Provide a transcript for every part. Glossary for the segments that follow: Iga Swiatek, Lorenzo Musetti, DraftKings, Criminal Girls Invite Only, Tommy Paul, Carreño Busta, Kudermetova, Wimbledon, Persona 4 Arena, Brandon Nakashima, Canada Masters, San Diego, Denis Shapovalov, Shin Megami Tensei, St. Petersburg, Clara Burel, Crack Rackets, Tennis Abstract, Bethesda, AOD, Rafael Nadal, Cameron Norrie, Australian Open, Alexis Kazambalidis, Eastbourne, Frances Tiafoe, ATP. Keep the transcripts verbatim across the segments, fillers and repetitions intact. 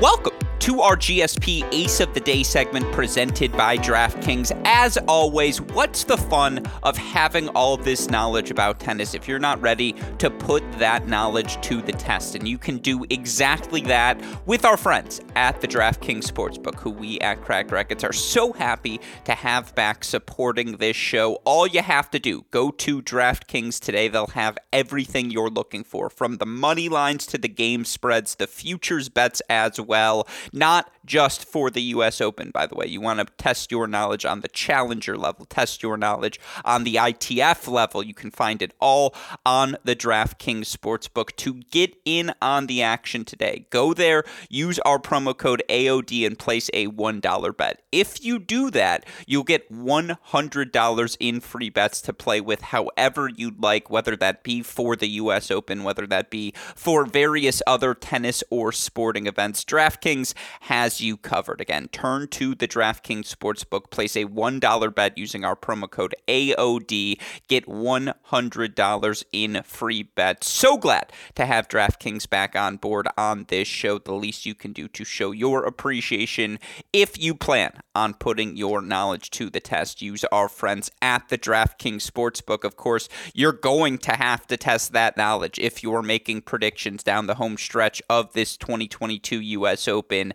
Welcome to our G S P Ace of the Day segment presented by DraftKings. As always, what's the fun of having all of this knowledge about tennis if you're not ready to put that knowledge to the test? And you can do exactly that with our friends at the DraftKings Sportsbook, who we at Crack Rackets are so happy to have back supporting this show. All you have to do, go to DraftKings today. They'll have everything you're looking for, from the money lines to the game spreads, the futures bets as well. Not just for the U S. Open, by the way. You want to test your knowledge on the challenger level, test your knowledge on the I T F level. You can find it all on the DraftKings Sportsbook. To get in on the action today, go there, use our promo code A O D and place a one dollar bet. If you do that, you'll get one hundred dollars in free bets to play with however you'd like, whether that be for the U S. Open, whether that be for various other tennis or sporting events. DraftKings has you covered. Again, turn to the DraftKings Sportsbook, place a one dollar bet using our promo code A O D, get one hundred dollars in free bets. So glad to have DraftKings back on board on this show. The least you can do to show your appreciation if you plan on putting your knowledge to the test, use our friends at the DraftKings Sportsbook. Of course, you're going to have to test that knowledge if you're making predictions down the home stretch of this twenty twenty-two U S. Open.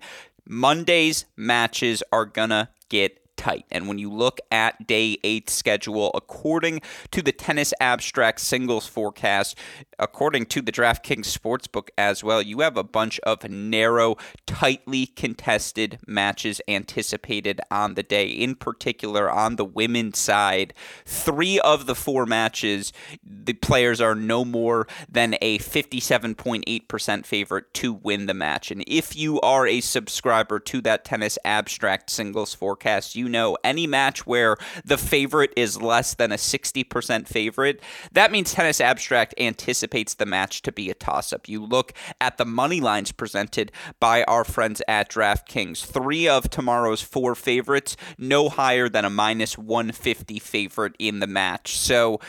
Monday's matches are gonna get tight. And when you look at day eight schedule, according to the Tennis Abstract singles forecast, according to the DraftKings Sportsbook as well, you have a bunch of narrow, tightly contested matches anticipated on the day. In particular, on the women's side, three of the four matches, the players are no more than a fifty-seven point eight percent favorite to win the match. And if you are a subscriber to that Tennis Abstract singles forecast, you You know, any match where the favorite is less than a sixty percent favorite, that means Tennis Abstract anticipates the match to be a toss-up. You look at the money lines presented by our friends at DraftKings. Three of tomorrow's four favorites, no higher than a minus one fifty favorite in the match. So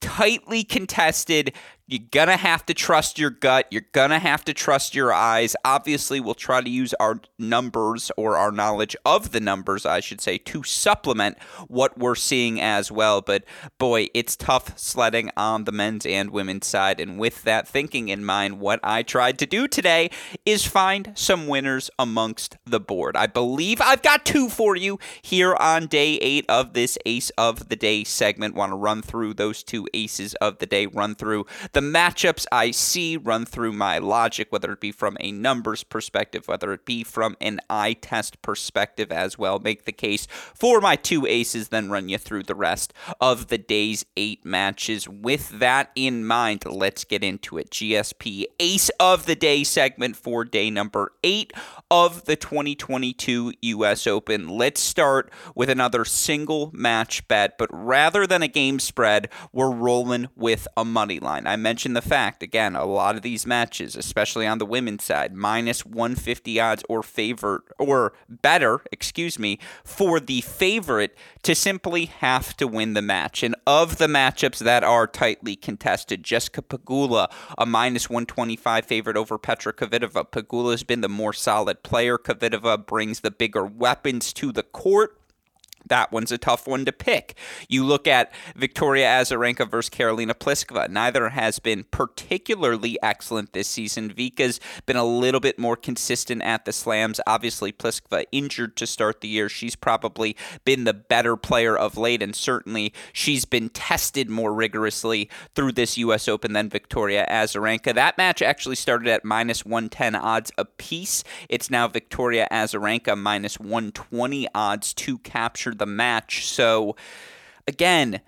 tightly contested. You're going to have to trust your gut. You're going to have to trust your eyes. Obviously, we'll try to use our numbers, or our knowledge of the numbers, I should say, to supplement what we're seeing as well. But boy, it's tough sledding on the men's and women's side. And with that thinking in mind, what I tried to do today is find some winners amongst the board. I believe I've got two for you here on day eight of this Ace of the Day segment. Want to run through those two Aces of the Day, run through the matchups I see, run through my logic, whether it be from a numbers perspective, whether it be from an eye test perspective as well. Make the case for my two aces, then run you through the rest of the day's eight matches. With that in mind, let's get into it. G S P Ace of the Day segment for day number eight of the twenty twenty-two U S. Open. Let's start with another single match bet, but rather than a game spread, we're rolling with a money line. I mentioned the fact, again, a lot of these matches, especially on the women's side, minus one fifty odds or favorite or better, excuse me, for the favorite to simply have to win the match. And of the matchups that are tightly contested, Jessica Pegula, a minus one twenty-five favorite over Petra Kvitova. Pegula's been the more solid player. Kvitova brings the bigger weapons to the court. That one's a tough one to pick. You look at Victoria Azarenka versus Karolina Pliskova. Neither has been particularly excellent this season. Vika's been a little bit more consistent at the slams. Obviously, Pliskova injured to start the year. She's probably been the better player of late, and certainly she's been tested more rigorously through this U S. Open than Victoria Azarenka. That match actually started at minus one ten odds apiece. It's now Victoria Azarenka minus one twenty odds to capture the match. So again,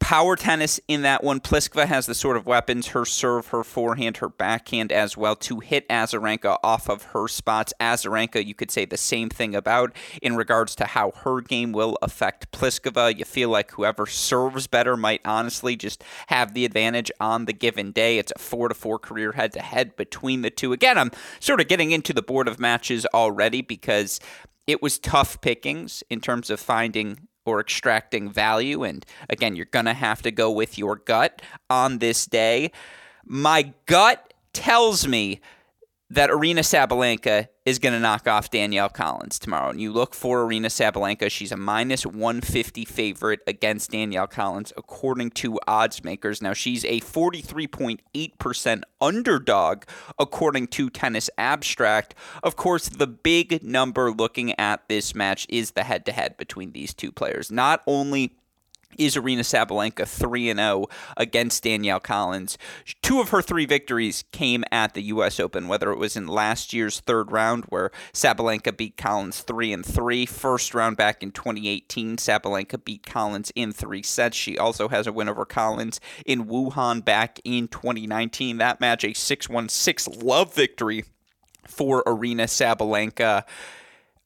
power tennis in that one. Pliskova has the sort of weapons, her serve, her forehand, her backhand as well, to hit Azarenka off of her spots. Azarenka, you could say the same thing about in regards to how her game will affect Pliskova. You feel like whoever serves better might honestly just have the advantage on the given day. It's a four to four career head-to-head between the two. Again, I'm sort of getting into the board of matches already because it was tough pickings in terms of finding or extracting value. And again, you're going to have to go with your gut on this day. My gut tells me that Aryna Sabalenka is going to knock off Danielle Collins tomorrow. And you look for Aryna Sabalenka. She's a minus one fifty favorite against Danielle Collins, according to odds makers. Now, she's a forty-three point eight percent underdog, according to Tennis Abstract. Of course, the big number looking at this match is the head-to-head between these two players. Not only is Aryna Sabalenka three and oh against Danielle Collins, two of her three victories came at the U S. Open, whether it was in last year's third round where Sabalenka beat Collins three and three. First round back in twenty eighteen, Sabalenka beat Collins in three sets. She also has a win over Collins in Wuhan back in twenty nineteen. That match, a six one six love victory for Aryna Sabalenka.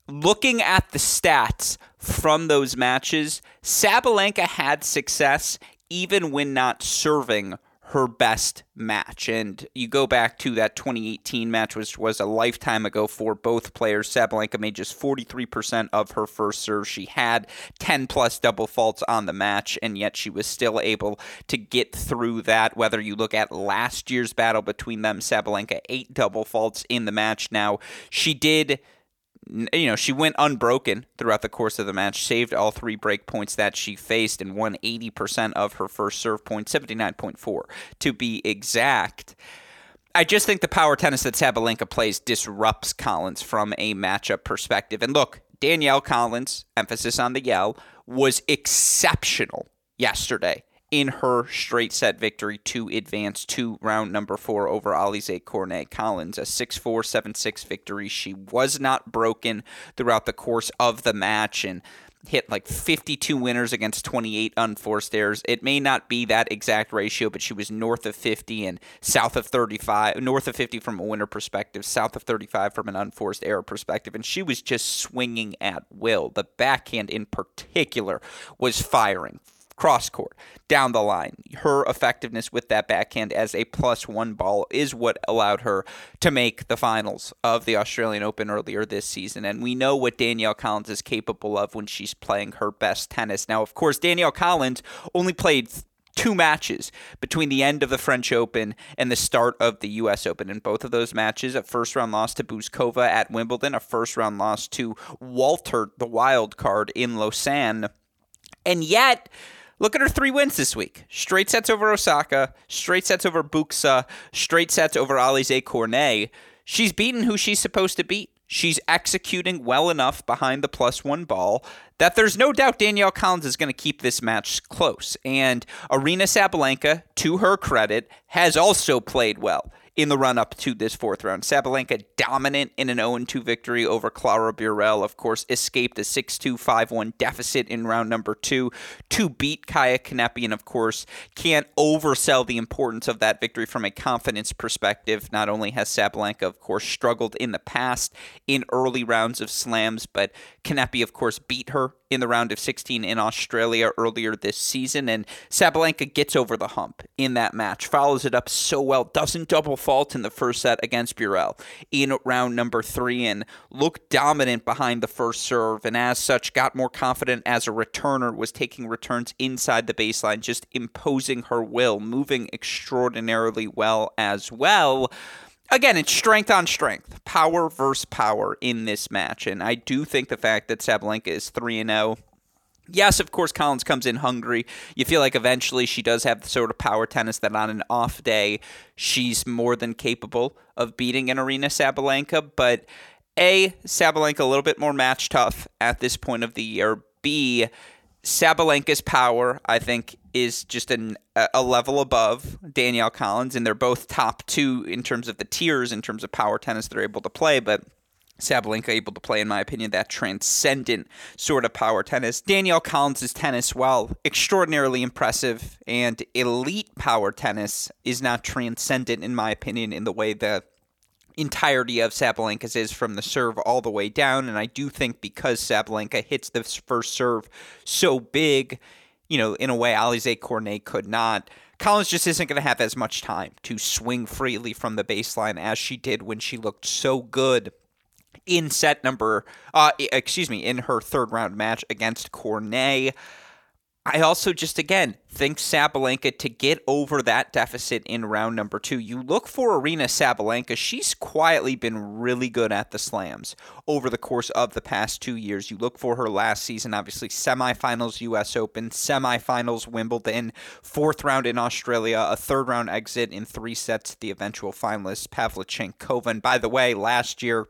Looking at the stats from those matches, Sabalenka had success even when not serving her best match. And you go back to that twenty eighteen match, which was a lifetime ago for both players. Sabalenka made just forty-three percent of her first serve. She had ten plus double faults on the match, and yet she was still able to get through that. Whether you look at last year's battle between them, Sabalenka eight double faults in the match. Now, she did... You know, she went unbroken throughout the course of the match, saved all three break points that she faced, and won eighty percent of her first serve points, seventy-nine point four to be exact. I just think the power tennis that Sabalenka plays disrupts Collins from a matchup perspective. And look, Danielle Collins, emphasis on the yell, was exceptional yesterday in her straight set victory to advance to round number four over Alizé Cornet. Collins, a six four, seven six victory. She was not broken throughout the course of the match and hit like fifty-two winners against twenty-eight unforced errors. It may not be that exact ratio, but she was north of fifty and south of thirty-five, north of fifty from a winner perspective, south of thirty-five from an unforced error perspective, and she was just swinging at will. The backhand in particular was firing cross court, down the line. Her effectiveness with that backhand as a plus one ball is what allowed her to make the finals of the Australian Open earlier this season. And we know what Danielle Collins is capable of when she's playing her best tennis. Now, of course, Danielle Collins only played th- two matches between the end of the French Open and the start of the U S. Open. In both of those matches, a first-round loss to Buzkova at Wimbledon, a first-round loss to Walter, the wild card, in Lausanne. And yet... look at her three wins this week. Straight sets over Osaka, straight sets over Buxa, straight sets over Alizé Cornet. She's beaten who she's supposed to beat. She's executing well enough behind the plus one ball that there's no doubt Danielle Collins is going to keep this match close. And Aryna Sabalenka, to her credit, has also played well in the run-up to this fourth round. Sabalenka dominant in an oh and two victory over Clara Burel, of course, escaped a six two, five one deficit in round number two to beat Kaia Kanepi, and of course, can't oversell the importance of that victory from a confidence perspective. Not only has Sabalenka, of course, struggled in the past in early rounds of slams, but Kanepi, of course, beat her in the round of sixteen in Australia earlier this season, and Sabalenka gets over the hump in that match, follows it up so well, doesn't double fault in the first set against Burel in round number three, and looked dominant behind the first serve, and as such got more confident as a returner, was taking returns inside the baseline, just imposing her will, moving extraordinarily well as well. Again, it's strength on strength, power versus power in this match, and I do think the fact that Sabalenka is three and oh, yes, of course, Collins comes in hungry. You feel like eventually she does have the sort of power tennis that on an off day, she's more than capable of beating an Aryna Sabalenka, but A, Sabalenka a little bit more match tough at this point of the year, B, Sabalenka's power, I think, is just an, a level above Danielle Collins, and they're both top two in terms of the tiers, in terms of power tennis they're able to play, but Sabalenka able to play, in my opinion, that transcendent sort of power tennis. Danielle Collins' tennis, while extraordinarily impressive and elite power tennis, is not transcendent, in my opinion, in the way that entirety of Sabalenka's is from the serve all the way down, and I do think because Sabalenka hits the first serve so big, you know, in a way Alizé Cornet could not, Collins just isn't going to have as much time to swing freely from the baseline as she did when she looked so good in set number, uh, excuse me, in her third round match against Cornet. I also just, again, think Sabalenka to get over that deficit in round number two. You look for Aryna Sabalenka. She's quietly been really good at the slams over the course of the past two years. You look for her last season, obviously, semifinals U S Open, semifinals Wimbledon, fourth round in Australia, a third round exit in three sets, the eventual finalist Pavlyuchenkova. And by the way, last year,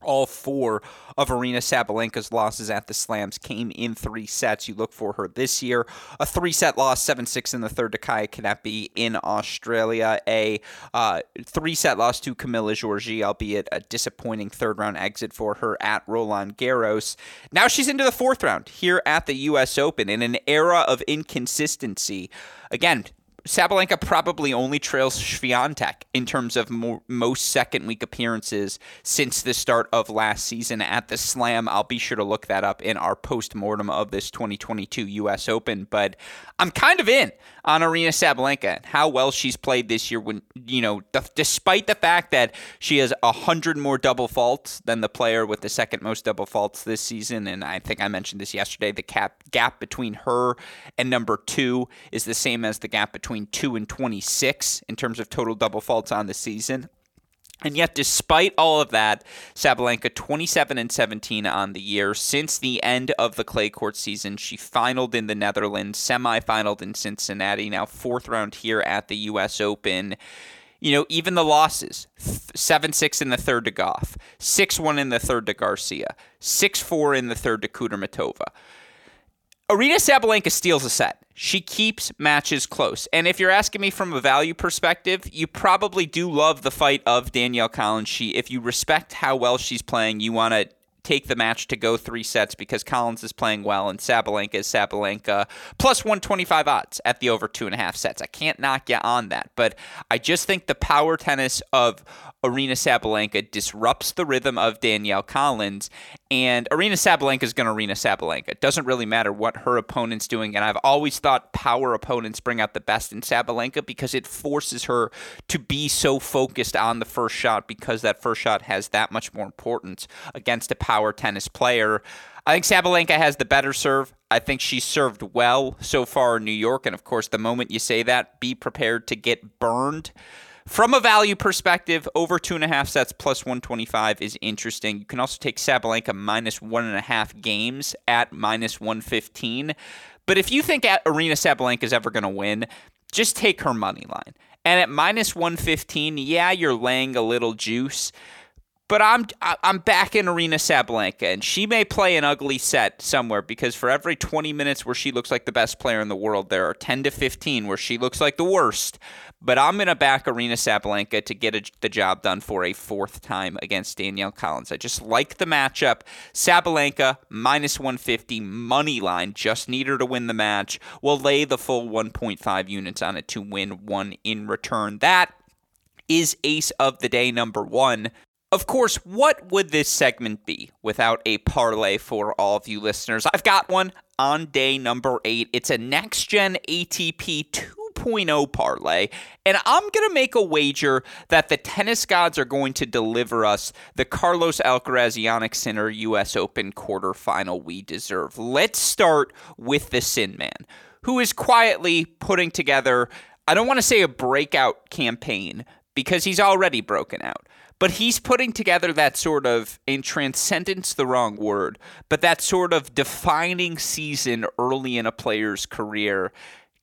all four of Aryna Sabalenka's losses at the slams came in three sets. You look for her this year. A three-set loss, seven six in the third to Kaia Kanepi in Australia. A uh, three-set loss to Camilla Giorgi, albeit a disappointing third-round exit for her at Roland Garros. Now she's into the fourth round here at the U S Open in an era of inconsistency. Again, Sabalenka probably only trails Swiatek in terms of mo- most second-week appearances since the start of last season at the Slam. I'll be sure to look that up in our post-mortem of this twenty twenty-two U S Open, but I'm kind of in on Aryna Sabalenka and how well she's played this year when, you know, d- despite the fact that she has one hundred more double faults than the player with the second most double faults this season, and I think I mentioned this yesterday, the cap- gap between her and number two is the same as the gap between two and twenty-six in terms of total double faults on the season. And yet, despite all of that, Sabalenka twenty-seven and seventeen on the year. Since the end of the clay court season, she finaled in the Netherlands, semifinaled in Cincinnati, now fourth round here at the U S Open. You know, even the losses, seven six in the third to Goff, six one in the third to Garcia, six four in the third to Kudermetova. Aryna Sabalenka steals a set. She keeps matches close. And if you're asking me from a value perspective, you probably do love the fight of Danielle Collins. She, if you respect how well she's playing, you want to take the match to go three sets because Collins is playing well and Sabalenka is Sabalenka. Plus one twenty-five odds at the over two and a half sets. I can't knock you on that. But I just think the power tennis of Aryna Sabalenka disrupts the rhythm of Danielle Collins, and Aryna Sabalenka is going to Aryna Sabalenka. It doesn't really matter what her opponent's doing, and I've always thought power opponents bring out the best in Sabalenka because it forces her to be so focused on the first shot because that first shot has that much more importance against a power tennis player. I think Sabalenka has the better serve. I think she's served well so far in New York, and of course, the moment you say that, be prepared to get burned. From a value perspective, over two and a half sets plus one twenty-five is interesting. You can also take Sabalenka minus one and a half games at minus one fifteen. But if you think Aryna Sabalenka is ever going to win, just take her money line. And at minus one fifteen, yeah, you're laying a little juice. But I'm I'm back in Aryna Sabalenka, and she may play an ugly set somewhere because for every twenty minutes where she looks like the best player in the world, there are ten to fifteen where she looks like the worst. But I'm going to back Aryna Sabalenka to get a, the job done for a fourth time against Danielle Collins. I just like the matchup. Sabalenka, minus one fifty, money line. Just need her to win the match. We'll lay the full one point five units on it to win one in return. That is Ace of the Day number one. Of course, what would this segment be without a parlay for all of you listeners? I've got one on day number eight. It's a next-gen A T P two point oh parlay, and I'm going to make a wager that the tennis gods are going to deliver us the Carlos Alcaraz, Jannik Sinner U S Open quarterfinal we deserve. Let's start with the Sin Man, who is quietly putting together, I don't want to say a breakout campaign, because he's already broken out. But he's putting together that sort of, in transcendence the wrong word, but that sort of defining season early in a player's career.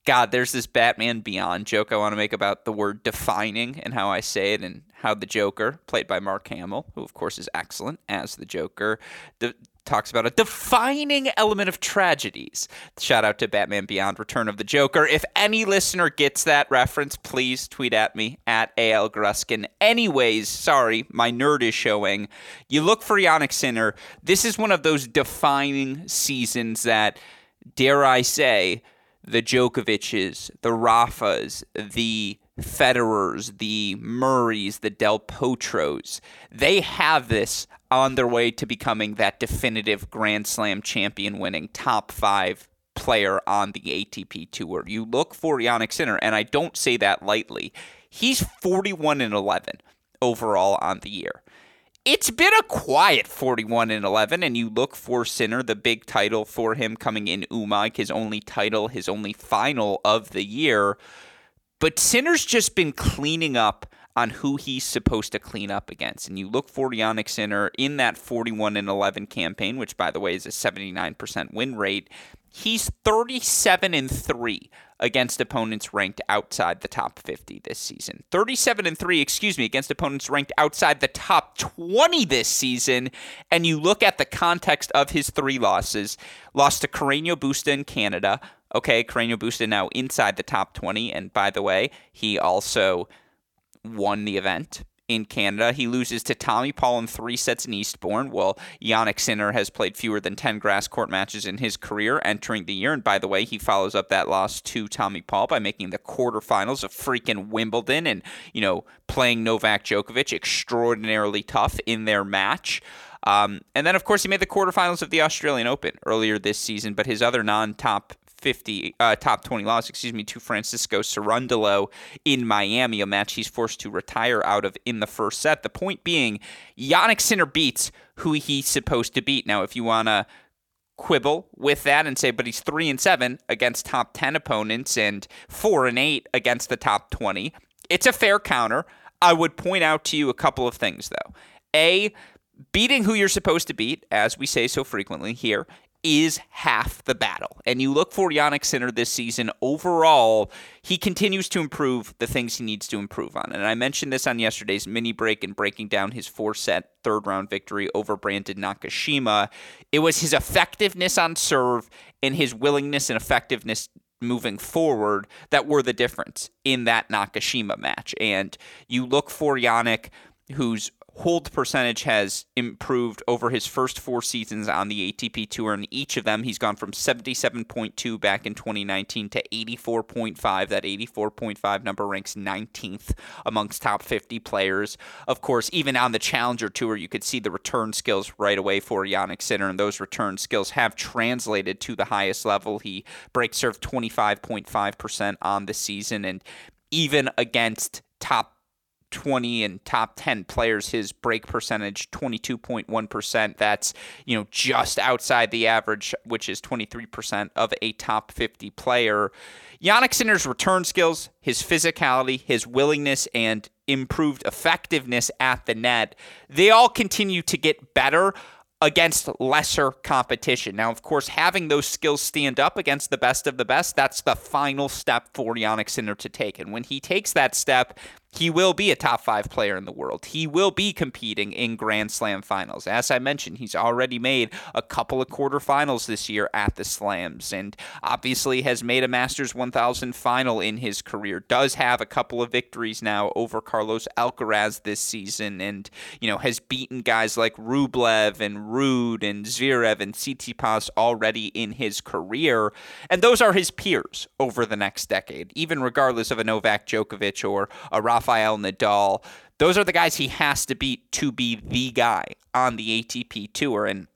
God, there's this Batman Beyond joke I want to make about the word defining and how I say it and how the Joker, played by Mark Hamill, who of course is excellent as the Joker, de- talks about a defining element of tragedies. Shout out to Batman Beyond, Return of the Joker. If any listener gets that reference, please tweet at me, at A L Gruskin. Anyways, sorry, my nerd is showing. You look for Jannik Sinner. This is one of those defining seasons that, dare I say, the Djokovic's, the Rafa's, the Federer's, the Murray's, the Del Potro's, they have this on their way to becoming that definitive Grand Slam champion winning top five player on the A T P Tour. You look for Jannik Sinner, and I don't say that lightly. He's forty-one and eleven overall on the year. it's been a quiet forty-one and eleven, and you look for Sinner, the big title for him coming in Umag, his only title, his only final of the year. But Sinner's just been cleaning up on who he's supposed to clean up against. And you look for Jannik Sinner in that forty-one and eleven campaign, which, by the way, is a seventy-nine percent win rate. He's thirty-seven and three against opponents ranked outside the top fifty this season. thirty-seven and three, excuse me, against opponents ranked outside the top twenty this season. And you look at the context of his three losses. Lost to Carreño Busta in Canada. Okay, Carreño Busta now inside the top twenty. And by the way, he also won the event in Canada. He loses to Tommy Paul in three sets in Eastbourne. Well, Jannik Sinner has played fewer than ten grass court matches in his career entering the year. And by the way, he follows up that loss to Tommy Paul by making the quarterfinals of freaking Wimbledon and, you know, playing Novak Djokovic extraordinarily tough in their match. Um, and then, of course, he made the quarterfinals of the Australian Open earlier this season, but his other non-top fifty, uh, top twenty loss, excuse me, to Francisco Cerundolo in Miami, a match he's forced to retire out of in the first set. The point being, Jannik Sinner beats who he's supposed to beat. Now, if you want to quibble with that and say, but he's three and seven against top ten opponents and four and eight against the top twenty, it's a fair counter. I would point out to you a couple of things, though. A, beating who you're supposed to beat, as we say so frequently here, is half the battle. And you look for Jannik Sinner this season. Overall, he continues to improve the things he needs to improve on. And I mentioned this on yesterday's mini break and breaking down his four-set third-round victory over Brandon Nakashima. It was his effectiveness on serve and his willingness and effectiveness moving forward that were the difference in that Nakashima match. And you look for Jannik, who's hold percentage has improved over his first four seasons on the A T P Tour. In each of them, he's gone from seventy-seven point two back in twenty nineteen to eighty-four point five. That eighty-four point five number ranks nineteenth amongst top fifty players. Of course, even on the Challenger Tour, you could see the return skills right away for Jannik Sinner, and those return skills have translated to the highest level. He break served twenty-five point five percent on the season, and even against top twenty and top ten players, his break percentage twenty-two point one percent. That's, you know, just outside the average, which is twenty-three percent of a top fifty player. Jannik Sinner's return skills, his physicality, his willingness, and improved effectiveness at the net, they all continue to get better against lesser competition. Now, of course, having those skills stand up against the best of the best, that's the final step for Jannik Sinner to take. And when he takes that step, he will be a top five player in the world. He will be competing in Grand Slam finals. As I mentioned, he's already made a couple of quarterfinals this year at the Slams, and obviously has made a Masters one thousand final in his career, does have a couple of victories now over Carlos Alcaraz this season, and, you know, has beaten guys like Rublev and Ruud and Zverev and Tsitsipas already in his career. And those are his peers over the next decade, even regardless of a Novak Djokovic or a Rafael Rafael Nadal. Those are the guys he has to beat to be the guy on the A T P Tour. And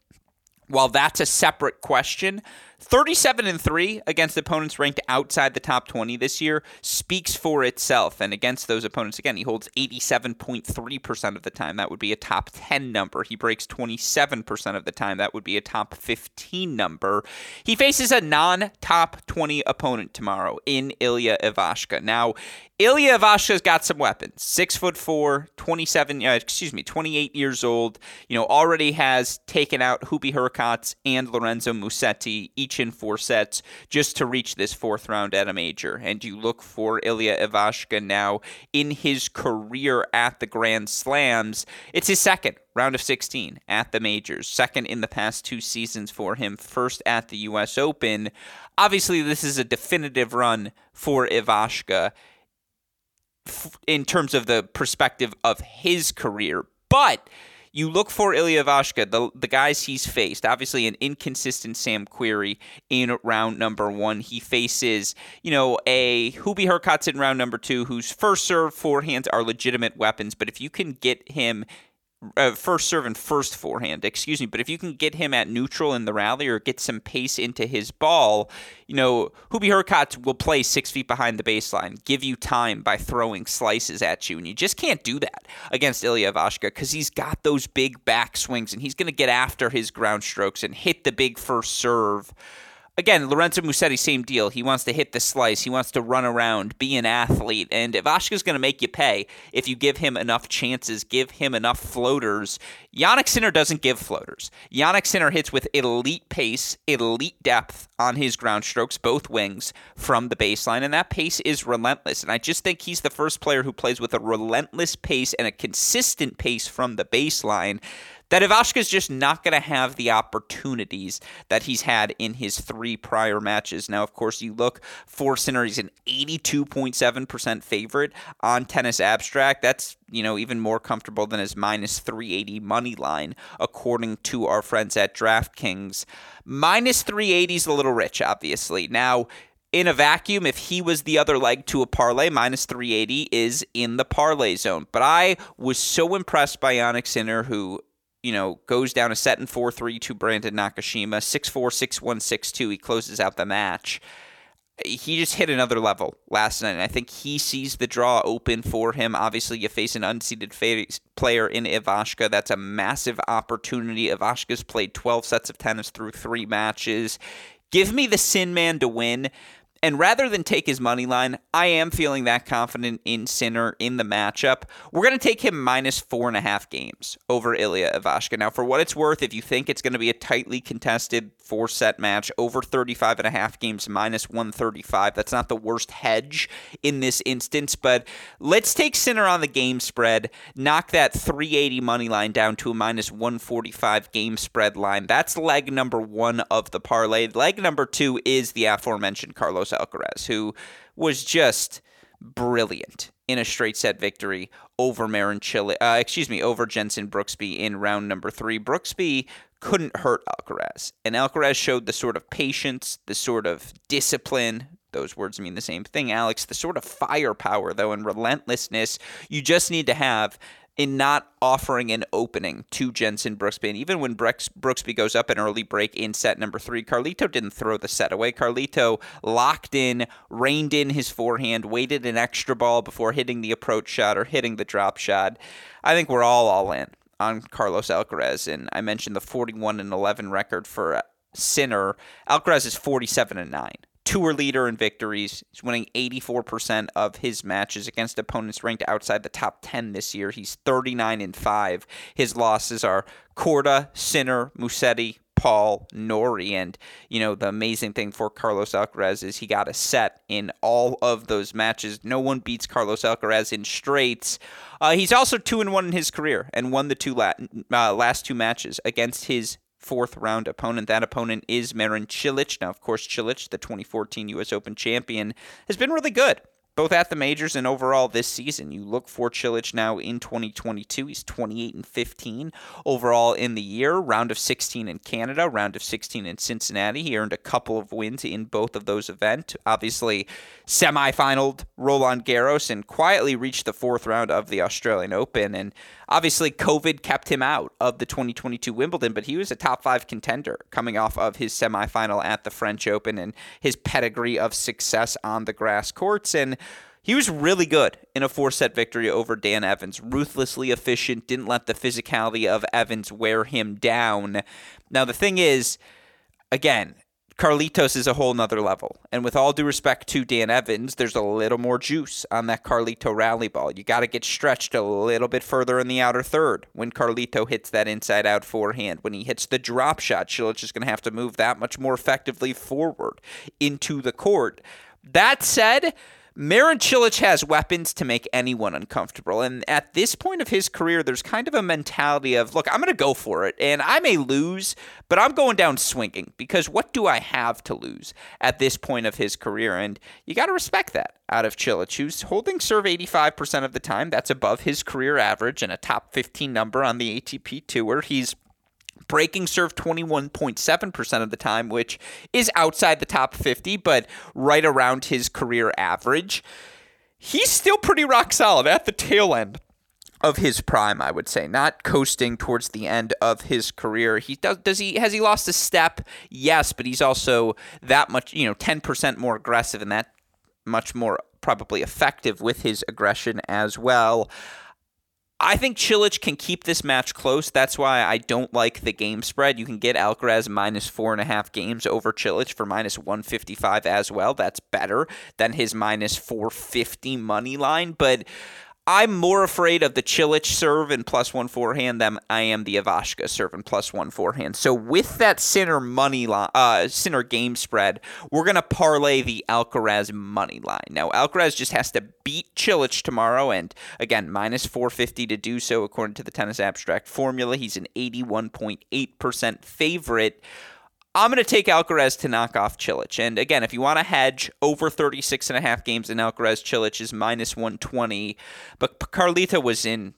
while that's a separate question, thirty-seven and three against opponents ranked outside the top twenty this year speaks for itself. And against those opponents, again, he holds eighty-seven point three percent of the time. That would be a top ten number. He breaks twenty-seven percent of the time. That would be a top fifteen number. He faces a non-top twenty opponent tomorrow in Ilya Ivashka. Now, Ilya Ivashka's got some weapons. Six foot four, twenty-seven, uh, excuse me, twenty-eight years old. You know, already has taken out Hubert Hurkacz and Lorenzo Musetti, each in four sets, just to reach this fourth round at a major. And you look for Ilya Ivashka now in his career at the Grand Slams. It's his second round of sixteen at the majors, second in the past two seasons for him, first at the U S Open. Obviously, this is a definitive run for Ivashka in terms of the perspective of his career, but you look for Ilya Ivashka, the, the guys he's faced. Obviously, an inconsistent Sam Querrey in round number one. He faces, you know, a Hubie Hurkacz in round number two, whose first serve, forehands are legitimate weapons. But if you can get him Uh, first serve and first forehand, excuse me. But if you can get him at neutral in the rally or get some pace into his ball, you know, Hubert Hurkacz will play six feet behind the baseline, give you time by throwing slices at you. And you just can't do that against Ilya Ivashka because he's got those big back swings and he's going to get after his ground strokes and hit the big first serve. Again, Lorenzo Musetti, same deal. He wants to hit the slice. He wants to run around, be an athlete. And Ivashka's going to make you pay if you give him enough chances, give him enough floaters. Jannik Sinner doesn't give floaters. Jannik Sinner hits with elite pace, elite depth on his ground strokes, both wings from the baseline. And that pace is relentless. And I just think he's the first player who plays with a relentless pace and a consistent pace from the baseline that Ivashka's just not going to have the opportunities that he's had in his three prior matches. Now, of course, you look for Sinner, he's an eighty-two point seven percent favorite on Tennis Abstract. That's, you know, even more comfortable than his minus three eighty money line, according to our friends at DraftKings. minus three eighty is a little rich, obviously. Now, in a vacuum, if he was the other leg to a parlay, minus three eighty is in the parlay zone. But I was so impressed by Jannik Sinner, who, you know, goes down a set in four three to Brandon Nakashima, six four, six one, six two. He closes out the match. He just hit another level last night, and I think he sees the draw open for him. Obviously, you face an unseeded face player in Ivashka. That's a massive opportunity. Ivashka's played twelve sets of tennis through three matches. Give me the Sin Man to win. And rather than take his money line, I am feeling that confident in Sinner in the matchup. We're going to take him minus four and a half games over Ilya Ivashka. Now, for what it's worth, if you think it's going to be a tightly contested four-set match, over thirty-five and a half games, minus one thirty-five. That's not the worst hedge in this instance, but let's take Sinner on the game spread, knock that three eighty money line down to a minus one forty-five game spread line. That's leg number one of the parlay. Leg number two is the aforementioned Carlos Alcaraz, who was just brilliant in a straight set victory over Marin Cilic, uh, excuse me, over Jensen Brooksby in round number three. Brooksby couldn't hurt Alcaraz, and Alcaraz showed the sort of patience, the sort of discipline. Those words mean the same thing, Alex. The sort of firepower, though, and relentlessness you just need to have in not offering an opening to Jensen Brooksby. And even when Brex, Brooksby goes up an early break in set number three, Carlito didn't throw the set away. Carlito locked in, reined in his forehand, waited an extra ball before hitting the approach shot or hitting the drop shot. I think we're all all in on Carlos Alcaraz. And I mentioned the forty-one and eleven record for Sinner. Alcaraz is forty-seven and nine. Tour leader in victories. He's winning eighty-four percent of his matches against opponents ranked outside the top ten this year. He's thirty-nine and five. His losses are Korda, Sinner, Musetti, Paul, Norrie. And, you know, the amazing thing for Carlos Alcaraz is he got a set in all of those matches. No one beats Carlos Alcaraz in straights. Uh, he's also two and one in his career and won the two la- uh, last two matches against his fourth round opponent. That opponent is Marin Cilic. Now, of course, Cilic, the twenty fourteen U S Open champion, has been really good, both at the majors and overall this season. You look for Cilic now in twenty twenty-two. He's twenty-eight and fifteen overall in the year. Round of sixteen in Canada, round of sixteen in Cincinnati. He earned a couple of wins in both of those events. Obviously, semifinaled Roland Garros and quietly reached the fourth round of the Australian Open. And obviously, COVID kept him out of the twenty twenty-two Wimbledon, but he was a top five contender coming off of his semifinal at the French Open and his pedigree of success on the grass courts. And he was really good in a four-set victory over Dan Evans, ruthlessly efficient, didn't let the physicality of Evans wear him down. Now, the thing is, again, Carlitos is a whole nother level. And with all due respect to Dan Evans, there's a little more juice on that Carlito rally ball. You got to get stretched a little bit further in the outer third when Carlito hits that inside-out forehand. When he hits the drop shot, Cilic is going to have to move that much more effectively forward into the court. That said, Marin Cilic has weapons to make anyone uncomfortable. And at this point of his career, there's kind of a mentality of, look, I'm going to go for it. And I may lose, but I'm going down swinging because what do I have to lose at this point of his career? And you got to respect that out of Cilic, who's holding serve eighty-five percent of the time. That's above his career average and a top fifteen number on the A T P Tour. He's breaking serve twenty-one point seven percent of the time, which is outside the top fifty, but right around his career average. He's still pretty rock solid at the tail end of his prime, I would say, not coasting towards the end of his career. He does, does he, has he lost a step? Yes, but he's also that much, you know, ten percent more aggressive and that much more probably effective with his aggression as well. I think Cilic can keep this match close. That's why I don't like the game spread. You can get Alcaraz minus four and a half games over Cilic for minus one fifty-five as well. That's better than his minus four fifty money line, but I'm more afraid of the Cilic serve and plus one forehand than I am the Ivashka serve and plus one forehand. So with that Sinner money line, uh, Sinner game spread, we're gonna parlay the Alcaraz money line. Now Alcaraz just has to beat Cilic tomorrow, and again minus four fifty to do so according to the Tennis Abstract formula. He's an eighty-one point eight percent favorite. I'm going to take Alcaraz to knock off Cilic. And again, if you want to hedge over thirty-six and a half games in Alcaraz, Cilic is minus one twenty. But Carlito was in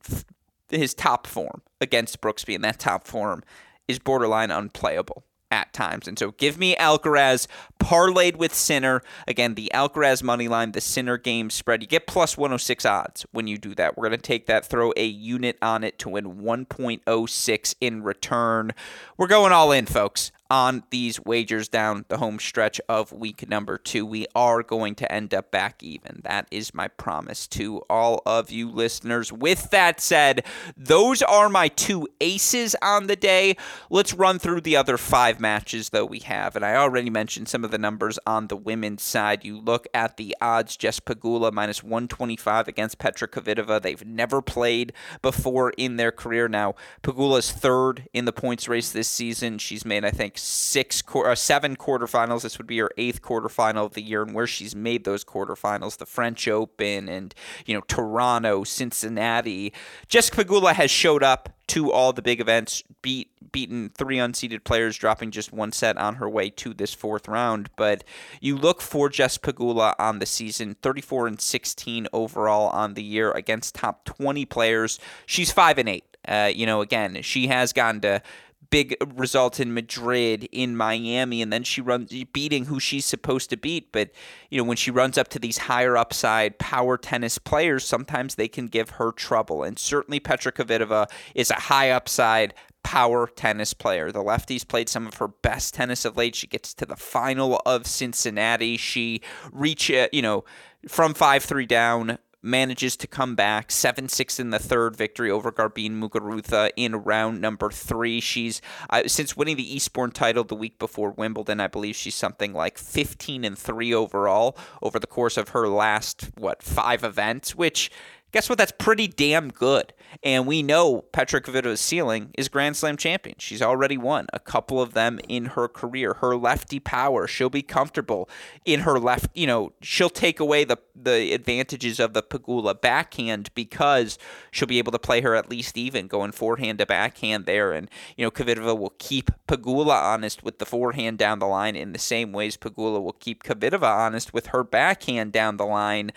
his top form against Brooksby, and that top form is borderline unplayable at times. And so give me Alcaraz parlayed with Sinner. Again, the Alcaraz money line, the Sinner game spread. You get plus one oh six odds when you do that. We're going to take that, throw a unit on it to win one point oh six in return. We're going all in, folks, on these wagers down the home stretch of week number two. We are going to end up back even. That is my promise to all of you listeners. With that said, those are my two aces on the day. Let's run through the other five matches, though, we have. And I already mentioned some of the numbers on the women's side. You look at the odds, Jessica Pegula minus one twenty-five against Petra Kvitova. They've never played before in their career. Now, Pegula's third in the points race this season. She's made, I think, six or seven quarterfinals. This would be her eighth quarterfinal of the year, and where she's made those quarterfinals, the French Open and, you know, Toronto, Cincinnati. Jessica Pegula has showed up to all the big events, beat beaten three unseeded players, dropping just one set on her way to this fourth round. But you look for Jess Pegula on the season, thirty-four and sixteen overall on the year against top twenty players. She's five and eight. Uh, you know, again, she has gotten to big result in Madrid, in Miami, and then she runs beating who she's supposed to beat. But, you know, when she runs up to these higher upside power tennis players, sometimes they can give her trouble. And certainly Petra Kvitova is a high upside power tennis player. The lefties played some of her best tennis of late. She gets to the final of Cincinnati. She reaches, you know, from five three down, manages to come back, seven six in the third victory over Garbine Muguruza in round number three. She's, uh, since winning the Eastbourne title the week before Wimbledon, I believe she's something like fifteen and three overall over the course of her last, what, five events, which, guess what? That's pretty damn good. And we know Petra Kvitova's ceiling is Grand Slam champion. She's already won a couple of them in her career. Her lefty power, she'll be comfortable in her left, you know, she'll take away the, the advantages of the Pegula backhand because she'll be able to play her at least even going forehand to backhand there. And, you know, Kvitova will keep Pegula honest with the forehand down the line in the same ways Pegula will keep Kvitova honest with her backhand down the line.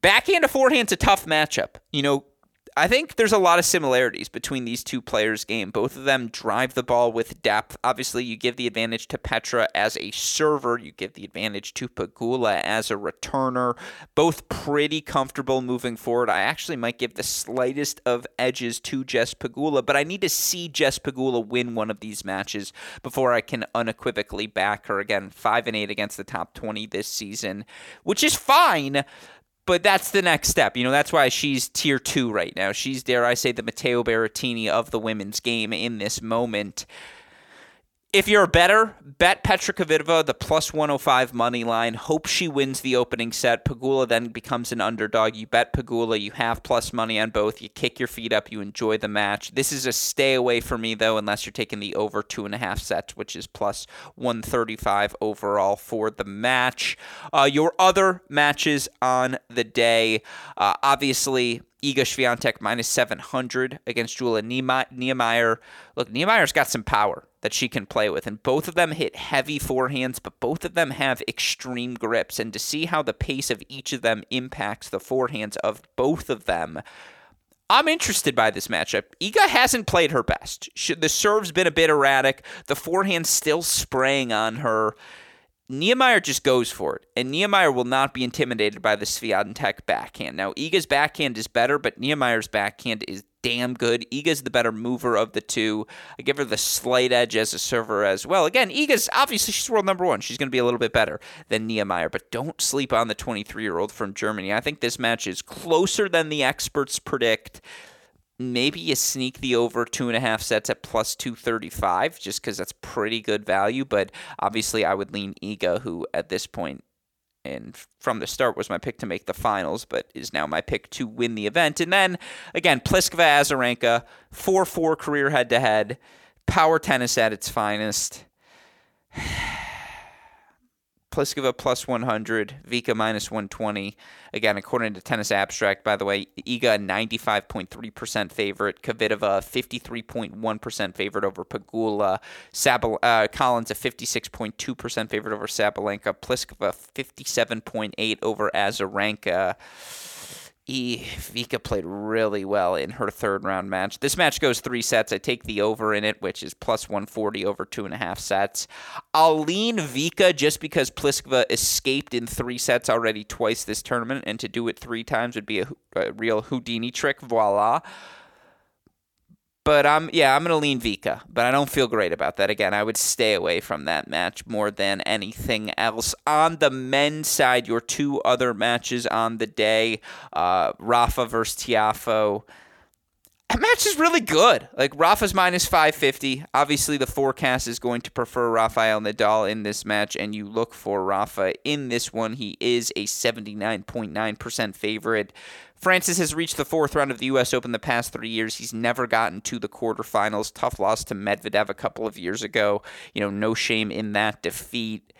Backhand to forehand's a tough matchup. You know, I think there's a lot of similarities between these two players' game. Both of them drive the ball with depth. Obviously, you give the advantage to Petra as a server. You give the advantage to Pegula as a returner. Both pretty comfortable moving forward. I actually might give the slightest of edges to Jess Pegula, but I need to see Jess Pegula win one of these matches before I can unequivocally back her. Again, five and eight against the top twenty this season, which is fine. But that's the next step. You know, that's why she's tier two right now. She's, dare I say, the Matteo Berrettini of the women's game in this moment. If you're a bettor, bet Petra Kvitova, the plus one oh five money line. Hope she wins the opening set. Pegula then becomes an underdog. You bet Pegula. You have plus money on both. You kick your feet up. You enjoy the match. This is a stay away for me, though, unless you're taking the over two and a half sets, which is plus one thirty-five overall for the match. Uh, your other matches on the day, uh, obviously, Iga Swiatek minus seven hundred against Julia Niemeyer. Look, Niemeyer's got some power that she can play with, and both of them hit heavy forehands, but both of them have extreme grips, and to see how the pace of each of them impacts the forehands of both of them, I'm interested by this matchup. Iga hasn't played her best. She, the serve's been a bit erratic. The forehand's still spraying on her. Niemeyer just goes for it, and Niemeyer will not be intimidated by the Swiatek backhand. Now, Iga's backhand is better, but Niemeyer's backhand is damn good. Iga's the better mover of the two. I give her the slight edge as a server as well. Again, Iga's, obviously, she's world number one. She's going to be a little bit better than Niemeyer, but don't sleep on the twenty-three-year-old from Germany. I think this match is closer than the experts predict. Maybe you sneak the over two and a half sets at plus two thirty-five just because that's pretty good value. But obviously, I would lean Iga, who at this point and from the start was my pick to make the finals, but is now my pick to win the event. And then, again, Pliskova Azarenka, four four career head-to-head, power tennis at its finest. Pliskova plus one hundred, Vika minus one twenty. Again, according to Tennis Abstract, by the way, Iga ninety-five point three percent favorite, Kvitova fifty-three point one percent favorite over Pegula, Sabal- uh, Collins a fifty-six point two percent favorite over Sabalenka, Pliskova fifty-seven point eight over Azarenka. E, Vika played really well in her third round match. This match goes three sets. I take the over in it, which is plus one forty over two and a half sets. I'll lean Vika just because Pliskova escaped in three sets already twice this tournament, and to do it three times would be a, a real Houdini trick. Voila. But I'm yeah, I'm going to lean Vika, but I don't feel great about that. Again, I would stay away from that match more than anything else. On the men's side, your two other matches on the day, uh, Rafa versus Tiafo. That match is really good. Like, Rafa's minus five fifty. Obviously, the forecast is going to prefer Rafael Nadal in this match, and you look for Rafa in this one. He is a seventy-nine point nine percent favorite. Francis has reached the fourth round of the U S Open the past three years. He's never gotten to the quarterfinals. Tough loss to Medvedev a couple of years ago. You know, no shame in that defeat.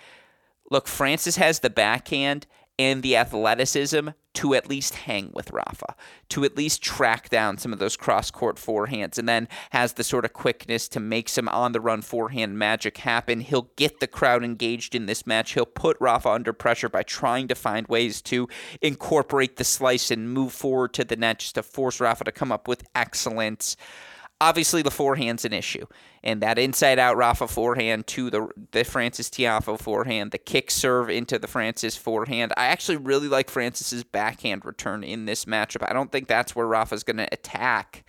Look, Francis has the backhand and the athleticism to at least hang with Rafa, to at least track down some of those cross-court forehands, and then has the sort of quickness to make some on-the-run forehand magic happen. He'll get the crowd engaged in this match. He'll put Rafa under pressure by trying to find ways to incorporate the slice and move forward to the net just to force Rafa to come up with excellence. Obviously, the forehand's an issue, and that inside-out Rafa forehand to the the Francis Tiafo forehand, the kick serve into the Francis forehand. I actually really like Francis's backhand return in this matchup. I don't think that's where Rafa's going to attack.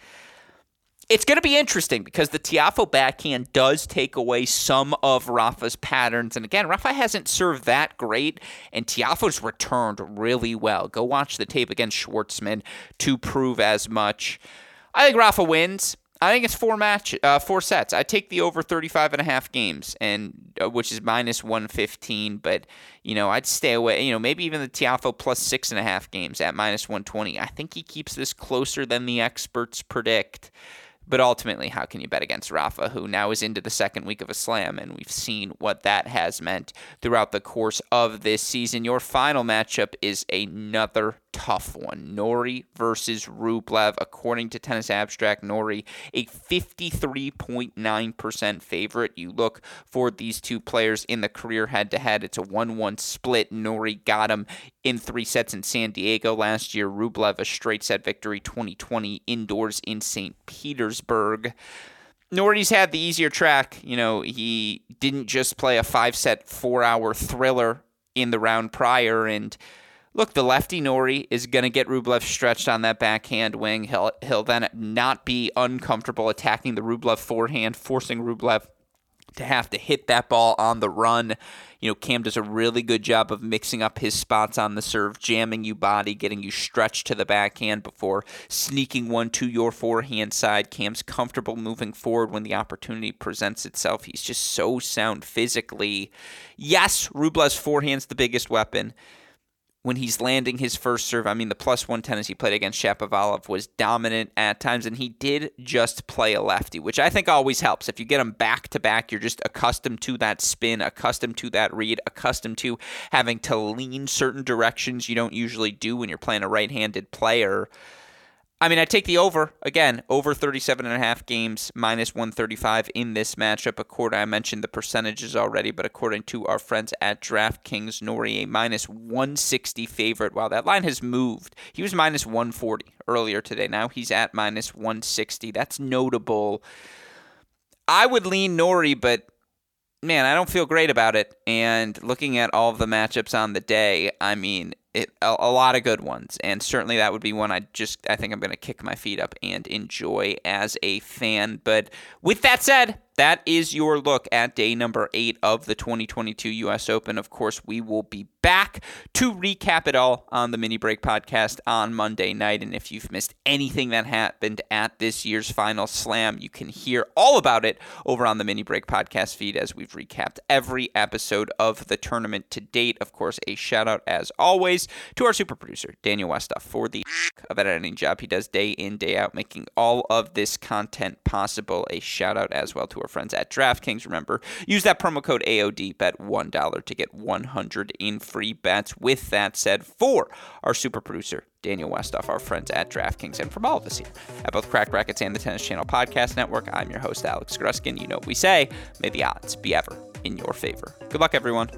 It's going to be interesting because the Tiafo backhand does take away some of Rafa's patterns. And again, Rafa hasn't served that great, and Tiafo's returned really well. Go watch the tape against Schwartzman to prove as much. I think Rafa wins. I think it's four match, uh, four sets. I take the over thirty-five and a half games, and uh, which is minus one fifteen. But you know, I'd stay away. You know, maybe even the Tiafo plus six and a half games at minus one twenty. I think he keeps this closer than the experts predict. But ultimately, how can you bet against Rafa, who now is into the second week of a slam, and we've seen what that has meant throughout the course of this season. Your final matchup is another tough one. Norrie versus Rublev. According to Tennis Abstract, Norrie a fifty-three point nine percent favorite. You look for these two players in the career head-to-head. It's a one one split. Norrie got him in three sets in San Diego last year. Rublev a straight set victory twenty twenty indoors in Saint Petersburg. Norrie's had the easier track. You know, he didn't just play a five-set, four-hour thriller in the round prior. And look, the lefty Norrie is going to get Rublev stretched on that backhand wing. He'll, he'll then not be uncomfortable attacking the Rublev forehand, forcing Rublev to have to hit that ball on the run. You know, Cam does a really good job of mixing up his spots on the serve, jamming you body, getting you stretched to the backhand before sneaking one to your forehand side. Cam's comfortable moving forward when the opportunity presents itself. He's just so sound physically. Yes, Rublev's forehand's the biggest weapon. When he's landing his first serve, I mean, the plus one tennis he played against Shapovalov was dominant at times, and he did just play a lefty, which I think always helps. If you get him back-to-back, you're just accustomed to that spin, accustomed to that read, accustomed to having to lean certain directions you don't usually do when you're playing a right-handed player. I mean, I take the over, again, over thirty-seven and a half games, minus one thirty-five in this matchup. According, I mentioned the percentages already, but according to our friends at DraftKings, Norrie, a minus one sixty favorite. Wow, that line has moved. He was minus one forty earlier today. Now he's at minus one sixty. That's notable. I would lean Norrie, but man, I don't feel great about it. And looking at all of the matchups on the day, I mean, it, a, a lot of good ones. And certainly that would be one I just, I think I'm going to kick my feet up and enjoy as a fan. But with that said, that is your look at day number eight of the twenty twenty-two U S. Open. Of course, we will be back to recap it all on the Mini Break podcast on Monday night. And if you've missed anything that happened at this year's final slam, you can hear all about it over on the Mini Break podcast feed as we've recapped every episode of the tournament to date. Of course, a shout out as always to our super producer, Daniel Westoff, for the of editing job he does day in, day out, making all of this content possible. A shout out as well to our friends at DraftKings. Remember, use that promo code A O D, bet one dollar to get one hundred in free bets. With that said, for our super producer, Daniel Westoff, our friends at DraftKings, and from all of us here at both Crack Rackets and the Tennis Channel Podcast Network, I'm your host, Alex Gruskin. You know what we say, may the odds be ever in your favor. Good luck, everyone.